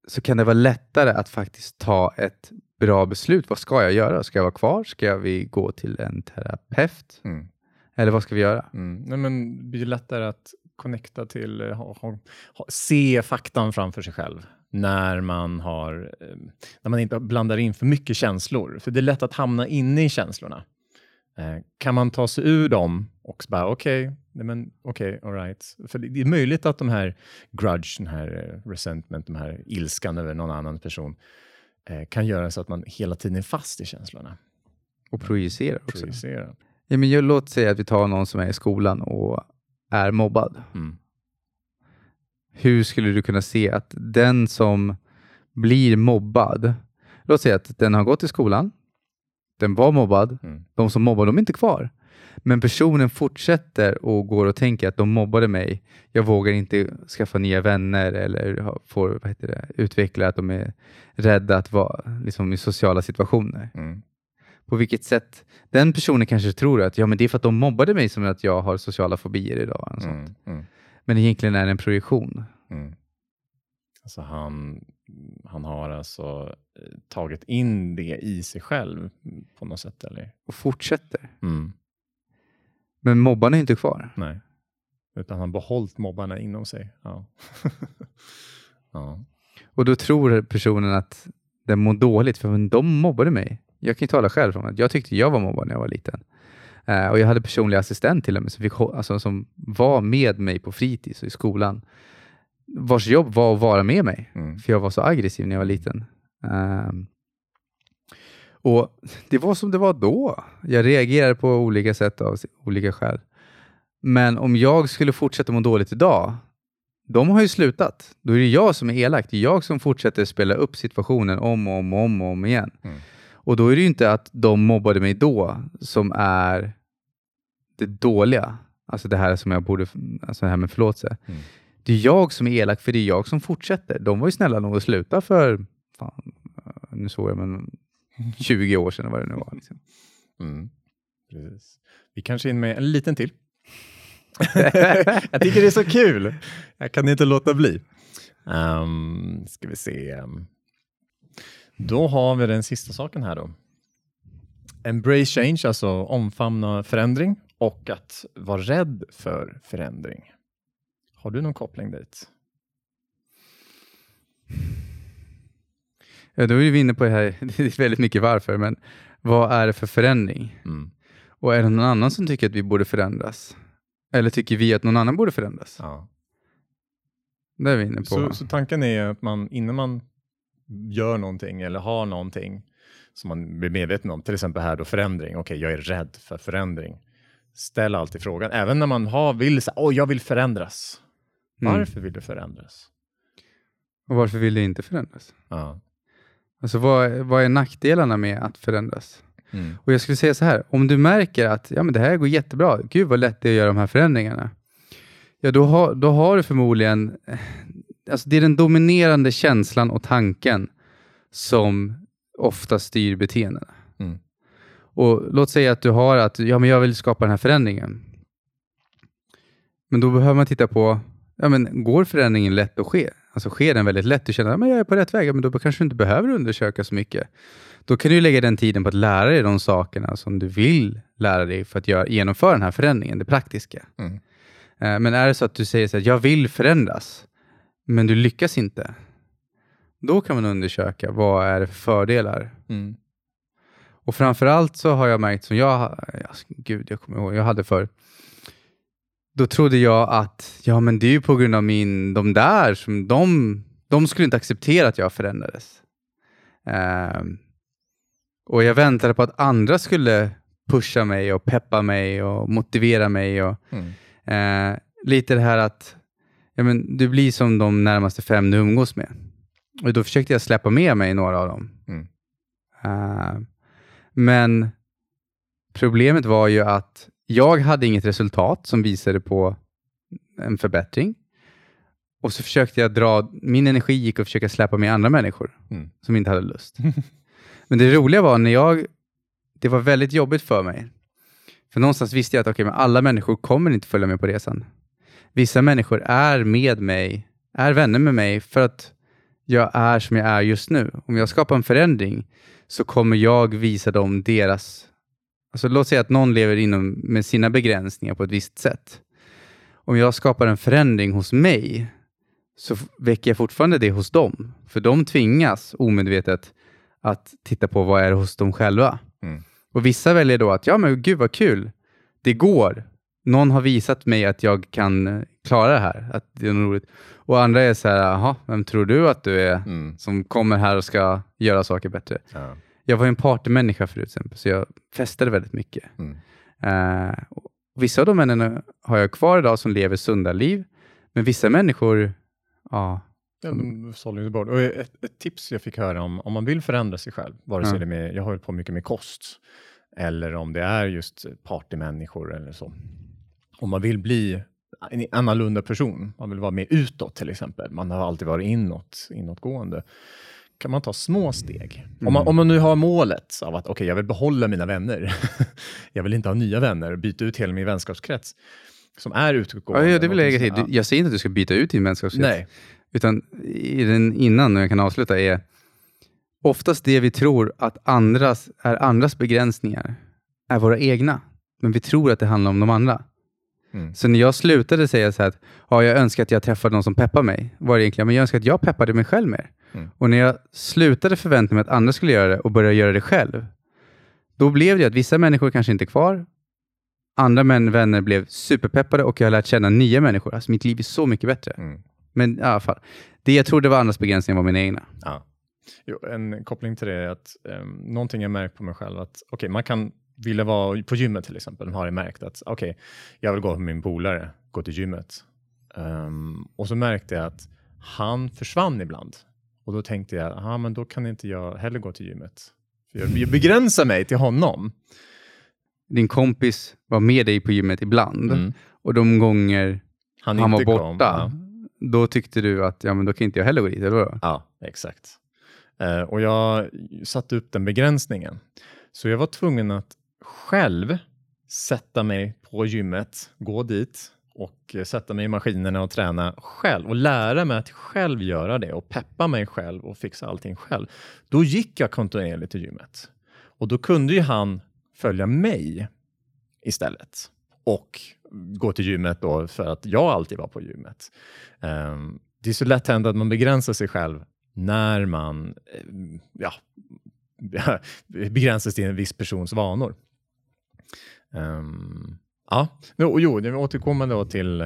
så kan det vara lättare att faktiskt ta ett bra beslut. Vad ska jag göra? Ska jag vara kvar? Ska vi gå till en terapeut? Mm. Eller vad ska vi göra? Mm. Nej, men det blir lättare att connecta till, se faktan framför sig själv. När man inte blandar in för mycket känslor. För det är lätt att hamna inne i känslorna. Kan man ta sig ur dem och bara okej, all right. För det är möjligt att de här grudge, den här resentment, de här ilskan över någon annan person kan göra så att man hela tiden är fast i känslorna. Och projicerar också. Ja, men låt säga att vi tar någon som är i skolan och är mobbad. Mm. Hur skulle du kunna se att den som blir mobbad, låt säga att den har gått i skolan, den var mobbad, de som mobbade, de är inte kvar. Men personen fortsätter och går och tänker att de mobbade mig, jag vågar inte skaffa nya vänner eller utveckla att de är rädda att vara liksom, i sociala situationer. Mm. På vilket sätt, den personen kanske tror att ja, men det är för att de mobbade mig som att jag har sociala fobier idag. Och sånt. Mm. Men egentligen är det en projektion. Mm. Alltså han har alltså tagit in det i sig själv på något sätt. Eller? Och fortsätter. Mm. Men mobbarna är inte kvar. Nej. Utan han behållit mobbarna inom sig. Ja. Ja. Och då tror personen att den mår dåligt. För de mobbade mig. Jag kan ju tala själv om att jag tyckte jag var mobbad när jag var liten. Och jag hade personlig assistent till och med som var med mig på fritids och i skolan. Vars jobb var att vara med mig. Mm. För jag var så aggressiv när jag var liten. Och det var som det var då. Jag reagerade på olika sätt av olika skäl. Men om jag skulle fortsätta må dåligt idag. De har ju slutat. Då är det jag som är elak. Det är jag som fortsätter spela upp situationen om och om igen. Mm. Och då är det ju inte att de mobbade mig då som är det dåliga. Alltså det här som jag borde, alltså det här med förlåtelse. Mm. Det är jag som är elak för det är jag som fortsätter. De var ju snälla nog att sluta för 20 år sedan vad det nu var. Liksom. Mm. Precis. Vi kanske är in med en liten till. Jag tycker det är så kul. Jag kan inte låta bli. Ska vi se. Då har vi den sista saken här då. Embrace change, alltså omfamna förändring och att vara rädd för förändring. Har du någon koppling dit? Ja, då är vi inne på det här. Det är väldigt mycket varför, men vad är det för förändring? Mm. Och är det någon annan som tycker att vi borde förändras? Eller tycker vi att någon annan borde förändras? Ja. Det är vi inne på. Så tanken är att man, innan man gör någonting eller har någonting som man blir medveten om, till exempel här då förändring, okej, jag är rädd för förändring, ställ alltid frågan, även när man vill säga, jag vill förändras, varför vill du förändras? Och varför vill du inte förändras? Ja. Alltså vad är nackdelarna med att förändras? Och jag skulle säga så här, om du märker att ja, men det här går jättebra, gud vad lätt det är att göra de här förändringarna, ja då har du förmodligen, alltså det är den dominerande känslan och tanken som ofta styr beteendena. Mm. Och låt säga att du har att jag vill skapa den här förändringen. Men då behöver man titta på, går förändringen lätt att ske? Alltså sker den väldigt lätt? Du känner att jag är på rätt väg, men då kanske du inte behöver undersöka så mycket. Då kan du lägga den tiden på att lära dig de sakerna som du vill lära dig för att genomföra den här förändringen, det praktiska. Mm. Men är det så att du säger så här, jag vill förändras, men du lyckas inte. Då kan man undersöka vad är det för fördelar. Mm. Och framförallt så har jag märkt som jag kommer ihåg, jag hade förr. Då trodde jag att det är ju på grund av de skulle inte acceptera att jag förändrades. Och jag väntade på att andra skulle pusha mig och peppa mig och motivera mig och lite det här att du blir som de närmaste 5 du umgås med. Och då försökte jag släppa med mig några av dem. Mm. Men problemet var ju att jag hade inget resultat som visade på en förbättring. Och så försökte jag dra... Min energi gick att försöka släppa med andra människor. Mm. Som inte hade lust. Men det roliga var när jag... Det var väldigt jobbigt för mig. För någonstans visste jag att okej, men alla människor kommer inte följa med på resan. Vissa människor är med mig. Är vänner med mig för att... Jag är som jag är just nu. Om jag skapar en förändring så kommer jag visa dem deras... Alltså låt säga att någon lever inom med sina begränsningar på ett visst sätt. Om jag skapar en förändring hos mig så väcker jag fortfarande det hos dem. För de tvingas omedvetet att titta på vad är hos dem själva. Mm. Och vissa väljer då att ja men gud vad kul. Det går. Någon har visat mig att jag kan klara det här. Att det är något roligt. Och andra är så här, jaha, vem tror du att du är som kommer här och ska göra saker bättre? Ja. Jag var ju en partymänniska förut exempel, så jag festade väldigt mycket. Mm. Vissa av de männen har jag kvar idag som lever sunda liv. Men vissa människor, ja... De sålde ju bort. Och ett tips jag fick höra om man vill förändra sig själv. Vare sig det med, jag har hållit på mycket med kost. Eller om det är just partymänniskor eller så. Om man vill bli en annorlunda person. Man vill vara mer utåt till exempel. Man har alltid varit inåtgående. Kan man ta små steg. Om man nu har målet av att okej, jag vill behålla mina vänner. Jag vill inte ha nya vänner. Byta ut hela min vänskapskrets. Som är utgående. Ja, det vill jag säga. Jag säger inte att du ska byta ut din vänskapskrets. Nej. Utan innan jag kan avsluta är... Oftast det vi tror att andras begränsningar är våra egna. Men vi tror att det handlar om de andra. Mm. Så när jag slutade säga så här att jag önskar att jag träffade någon som peppar mig. Var det egentligen? Men jag önskar att jag peppade mig själv mer. Mm. Och när jag slutade förvänta mig att andra skulle göra det och började göra det själv. Då blev det att vissa människor kanske inte är kvar. Andra vänner blev superpeppade och jag har lärt känna nya människor. Alltså mitt liv är så mycket bättre. Mm. Men i alla fall. Det jag trodde var andras begränsningar var mina egna. Ja. Jo, en koppling till det är att någonting jag märkt på mig själv att okej, man kan vilja vara på gymmet till exempel. Har jag märkt att okej, jag vill gå med min polare, gå till gymmet. Och så märkte jag att han försvann ibland. Och då tänkte jag, men då kan inte jag heller gå till gymmet. För jag begränsar mig till honom. Din kompis var med dig på gymmet ibland. Mm. Och de gånger han var borta, då tyckte du att men då kan inte jag heller gå dit. Eller vad? Ja, exakt. Och jag satte upp den begränsningen. Så jag var tvungen att själv sätta mig på gymmet. Gå dit och sätta mig i maskinerna och träna själv. Och lära mig att själv göra det. Och peppa mig själv och fixa allting själv. Då gick jag kontinuerligt till gymmet. Och då kunde ju han följa mig istället. Och gå till gymmet då för att jag alltid var på gymmet. Det är så lätt hänt att man begränsar sig själv. När man begränsas till en viss persons vanor. Det återkommer då till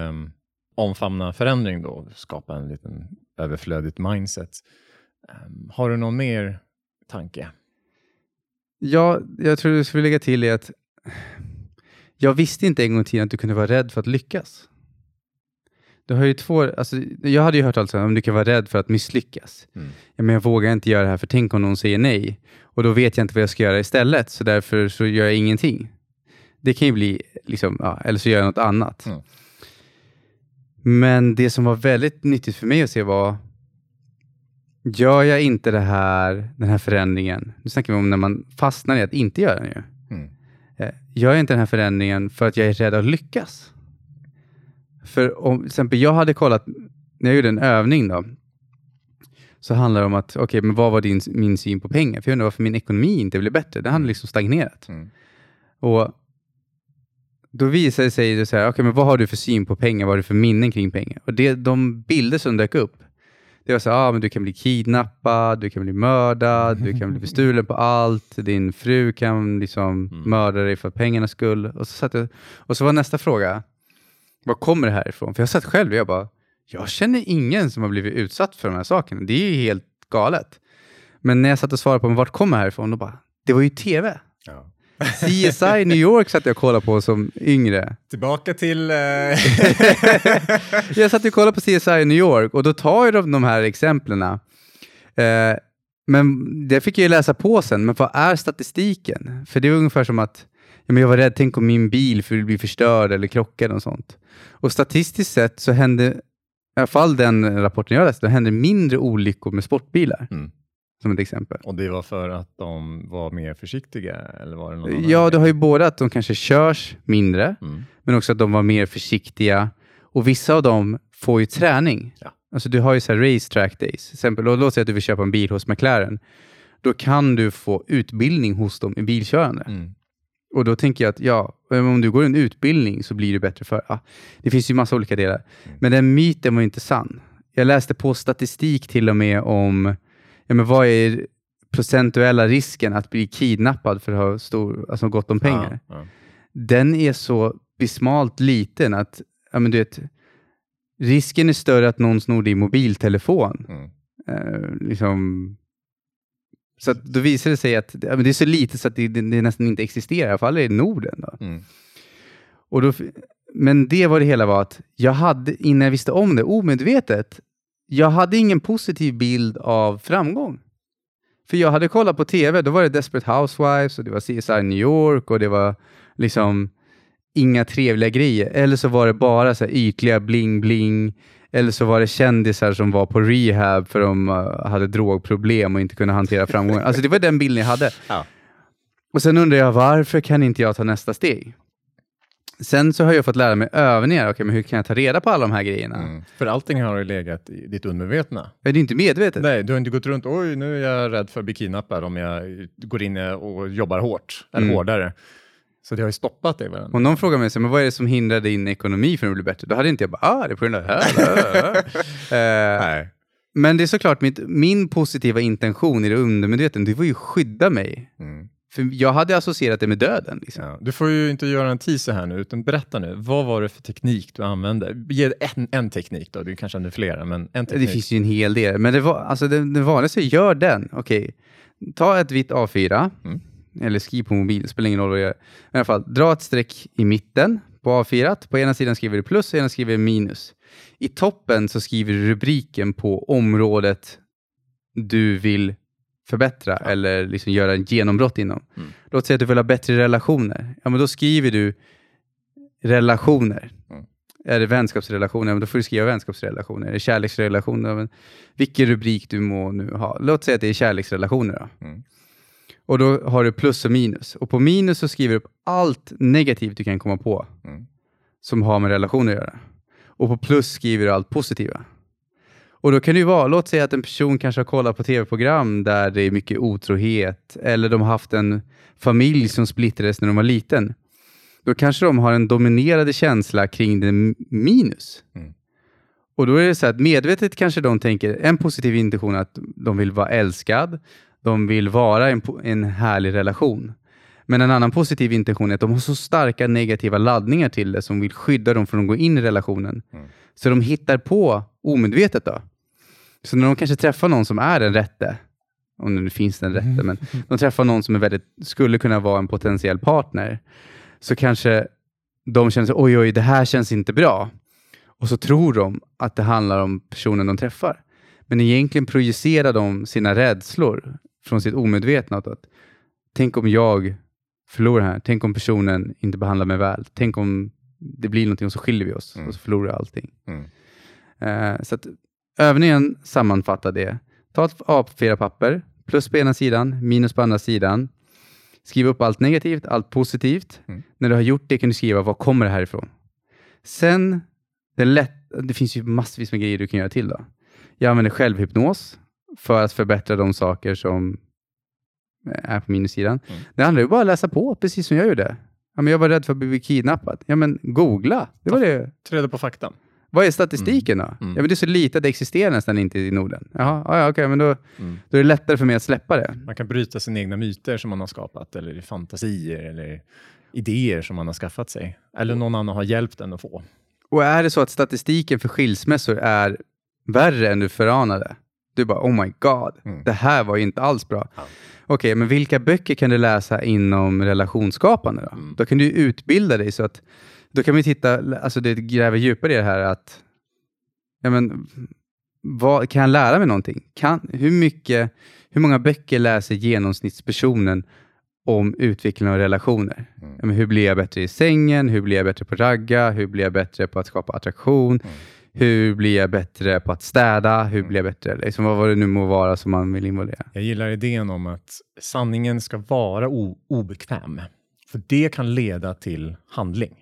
omfamna förändring då. Skapa en liten överflödigt mindset. Har du någon mer tanke? Ja, jag tror du skulle lägga till att jag visste inte en gång till att du kunde vara rädd för att lyckas. Du har ju jag hade ju hört alltså om du kan vara rädd för att misslyckas. Mm. Ja, men jag vågar inte göra det här för tänk om någon säger nej. Och då vet jag inte vad jag ska göra istället. Så därför så gör jag ingenting. Det kan ju bli liksom, eller så gör jag något annat. Mm. Men det som var väldigt nyttigt för mig att se var gör jag inte det här, den här förändringen. Nu snackar vi om när man fastnar i att inte göra den ju. Mm. Gör jag inte den här förändringen för att jag är rädd att lyckas? För om till exempel jag hade kollat när jag gjorde en övning då så handlar det om att men vad var min syn på pengar? För jag undrar varför min ekonomi inte blev bättre. Det hade liksom stagnerat. Mm. Och då visade det sig så här, men vad har du för syn på pengar? Vad har du för minnen kring pengar? Och de bilder som dök upp det var så här, men du kan bli kidnappad, du kan bli mördad, du kan bli bestulen på allt, din fru kan liksom mörda dig för pengarnas skull. Och så satt jag, och så var nästa fråga var kommer det här ifrån? För jag satt själv och jag känner ingen som har blivit utsatt för de här sakerna. Det är ju helt galet. Men när jag satt och svarade på vart kommer det här ifrån? Då det var ju tv. Ja. CSI New York satt jag och kollade på som yngre. Tillbaka till... Jag satt och kollade på CSI New York och då tar jag de här exemplen Men det fick jag ju läsa på sen. Men vad är statistiken? För det är ungefär som att ja, men jag var rädd, tänk om min bil skulle bli förstörd eller krockad och sånt. Och statistiskt sett så hände, i alla fall den rapporten jag läste, då hände mindre olyckor med sportbilar. Mm. Som ett exempel. Och det var för att de var mer försiktiga? Eller var det någon annan? Ja, det har ju både att de kanske körs mindre. Mm. Men också att de var mer försiktiga. Och vissa av dem får ju träning. Ja. Alltså du har ju så här racetrack days. Till exempel, låt säga att du vill köpa en bil hos McLaren. Då kan du få utbildning hos dem i bilkörande. Mm. Och då tänker jag att ja, om du går en utbildning så blir det bättre för... Ja, det finns ju massa olika delar. Mm. Men den myten var ju inte sann. Jag läste på statistik till och med om... Ja, men vad är procentuella risken att bli kidnappad för att ha alltså gott om pengar? Ja, ja. Den är så bismalt liten att ja, men du vet, risken är större att någon snor din mobiltelefon. Mm. Så att då visar det sig att ja, men det är så lite så att det nästan inte existerar. I alla fall i Norden. Då. Mm. Och då, men det var det hela var att jag hade, innan jag visste om det, omedvetet, jag hade ingen positiv bild av framgång. För jag hade kollat på tv. Då var det Desperate Housewives. Och det var CSI New York. Och det var liksom inga trevliga grejer. Eller så var det bara så här ytliga bling-bling. Eller så var det kändisar som var på rehab. För de hade drogproblem och inte kunde hantera framgången. Alltså det var den bilden jag hade. Ja. Och sen undrar jag, varför kan inte jag ta nästa steg? Sen så har jag fått lära mig övningar. Okej, men hur kan jag ta reda på alla de här grejerna? Mm. För allting har ju legat i ditt undermedvetna. Är det inte medvetet? Nej, du har inte gått runt. Oj, nu är jag rädd för att bli kidnappad om jag går in och jobbar hårt. Eller hårdare. Så det har ju stoppat dig. Och någon frågar mig, men vad är det som hindrar din ekonomi för att bli bättre? Då hade inte jag bara, det är på grund av det här. Nej. Men det är såklart, min positiva intention i det undermedvetna, det var ju skydda mig. Mm. För jag hade associerat det med döden. Liksom. Ja, du får ju inte göra en teaser här nu, utan berätta nu. Vad var det för teknik du använde? Ge en teknik då, du kanske använder flera, men en teknik. Det finns ju en hel del, men det vanligaste är gör den. Okej, ta ett vitt A4, eller skriv på mobil, spelar ingen roll vad jag gör. I alla fall, dra ett streck i mitten på A4. På ena sidan skriver du plus, på ena skriver du minus. I toppen så skriver du rubriken på området du vill förbättra eller liksom göra en genombrott inom. Mm. Låt säga att du vill ha bättre relationer. Ja, men då skriver du relationer. Mm. Är det vänskapsrelationer? Ja, men då får du skriva vänskapsrelationer. Är det kärleksrelationer? Ja, men vilken rubrik du må nu ha. Låt säga att det är kärleksrelationer då. Mm. Och då har du plus och minus. Och på minus så skriver du upp allt negativt du kan komma på som har med relationer att göra. Och på plus skriver du allt positiva. Och då kan det ju vara, låt säga att en person kanske har kollat på tv-program där det är mycket otrohet. Eller de har haft en familj som splittrades när de var liten. Då kanske de har en dominerande känsla kring den minus. Mm. Och då är det så att medvetet kanske de tänker en positiv intention att de vill vara älskad. De vill vara en härlig relation. Men en annan positiv intention är att de har så starka negativa laddningar till det som vill skydda dem från att gå in i relationen. Mm. Så de hittar på omedvetet då. Så när de kanske träffar någon som är den rätte, om det nu finns den rätte, men de träffar någon som är skulle kunna vara en potentiell partner, så kanske de känner sig, oj, det här känns inte bra. Och så tror de att det handlar om personen de träffar. Men egentligen projicerar de sina rädslor från sitt omedvetna. Att, tänk om jag förlorar här. Tänk om personen inte behandlar mig väl. Tänk om det blir någonting och så skiljer vi oss. Och så förlorar allting. Mm. Så att övningen sammanfattar det. Ta ett A4-papper. Plus på ena sidan, minus på andra sidan. Skriv upp allt negativt, allt positivt. Mm. När du har gjort det kan du skriva, vad kommer det här ifrån? Sen, det finns ju massvis med grejer du kan göra till då. Jag använder självhypnos för att förbättra de saker som är på minussidan. Mm. Det handlar ju bara om att läsa på, precis som jag gjorde. Ja, men jag var rädd för att bli kidnappad. Ja, men googla. Det var det. Träda på faktan. Vad är statistiken då? Ja, men det är så lite att det existerar nästan inte i Norden. Ja, okej, men då är det lättare för mig att släppa det. Man kan bryta sina egna myter som man har skapat. Eller fantasier eller idéer som man har skaffat sig. Eller någon annan har hjälpt en att få. Och är det så att statistiken för skilsmässor är värre än du föranade? Du bara, oh my god, det här var ju inte alls bra. Ja. Okej, men vilka böcker kan du läsa inom relationsskapande då? Mm. Då kan du utbilda dig så att, då kan vi titta, alltså det gräver djupare i det här att, ja men, vad, kan jag lära mig någonting? Hur många böcker läser genomsnittspersonen om utveckling av relationer? Mm. Hur blir jag bättre i sängen? Hur blir jag bättre på ragga? Hur blir jag bättre på att skapa attraktion? Mm. Hur blir jag bättre på att städa? Hur blir jag bättre? Liksom, vad det nu må vara som man vill involvera. Jag gillar idén om att sanningen ska vara obekväm. För det kan leda till handling.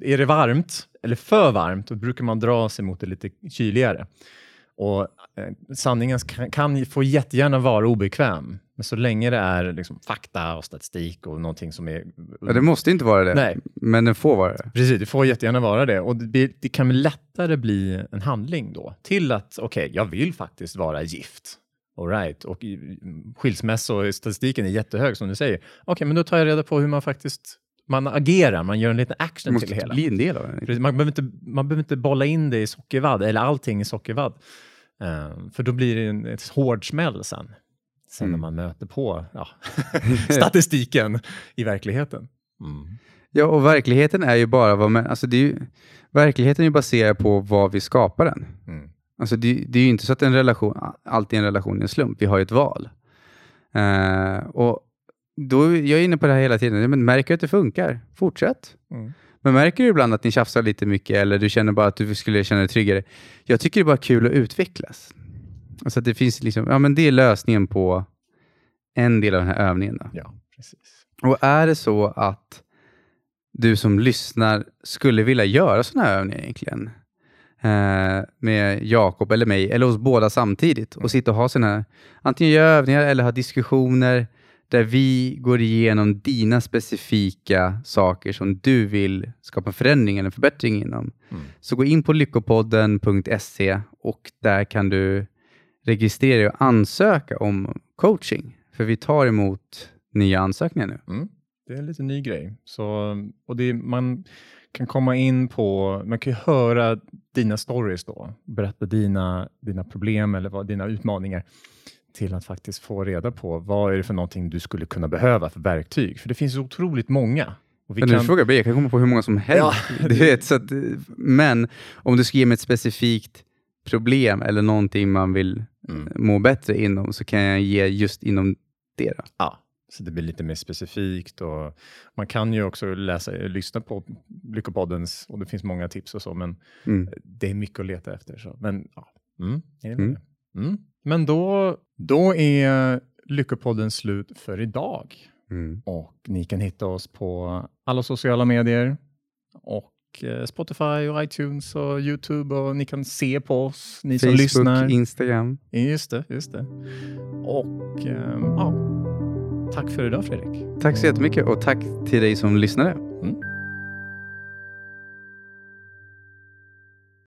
Är det varmt eller för varmt, då brukar man dra sig mot det lite kyligare. Och sanningen kan få jättegärna vara obekväm. Men så länge det är liksom fakta och statistik och någonting som är... Ja, det måste inte vara det. Nej. Men den får vara det. Precis, det får jättegärna vara det. Och det kan lättare bli en handling då. Till att, okej, jag vill faktiskt vara gift. All right. Och skilsmässa och statistiken är jättehög som du säger. Okej, men då tar jag reda på hur man faktiskt... Man agerar, man gör en liten action till det hela. Bli en del av det. Man behöver inte bolla in det i sockervadd. Eller allting i sockervadd. För då blir det ett hård smäll sen. När man möter på statistiken i verkligheten. Mm. Ja, och verkligheten är ju bara... verkligheten är ju baserad på vad vi skapar den. Mm. Alltså det är ju inte så att en relation... Alltid en relation är en slump. Vi har ju ett val. Och... Då, jag är inne på det här hela tiden. Men märker du att det funkar? Fortsätt. Mm. Men märker du ibland att ni tjafsar lite mycket eller du känner bara att du skulle känna dig tryggare? Jag tycker det är bara kul att utvecklas. Alltså att det finns liksom, men det är lösningen på en del av den här övningen då. Ja, precis. Och är det så att du som lyssnar skulle vilja göra sådana här övningar egentligen med Jakob eller mig eller oss båda samtidigt och sitta och ha sådana här antingen göra övningar eller ha diskussioner där vi går igenom dina specifika saker som du vill skapa en förändring eller en förbättring inom. Mm. Så gå in på lyckopodden.se och där kan du registrera dig och ansöka om coaching. För vi tar emot nya ansökningar nu. Mm. Det är en lite ny grej. Så, och man kan komma in på, man kan ju höra dina stories då. Berätta dina problem eller dina utmaningar. Till att faktiskt få reda på vad är det för någonting du skulle kunna behöva för verktyg. För det finns otroligt många. Och men jag kan komma på hur många som helst. Ja. Men om du ska ge mig ett specifikt problem eller någonting man vill må bättre inom så kan jag ge just inom det då. Ja, så det blir lite mer specifikt. Och man kan ju också lyssna på Lyckopoddens och det finns många tips och så. Men det är mycket att leta efter. Så. Men ja, Men då är Lyckopodden slut för idag. Mm. Och ni kan hitta oss på alla sociala medier. Och Spotify och iTunes och YouTube. Och ni kan se på oss. Ni Facebook, som lyssnar. Instagram. Just det. Och tack för idag Fredrik. Tack så jättemycket och tack till dig som lyssnade.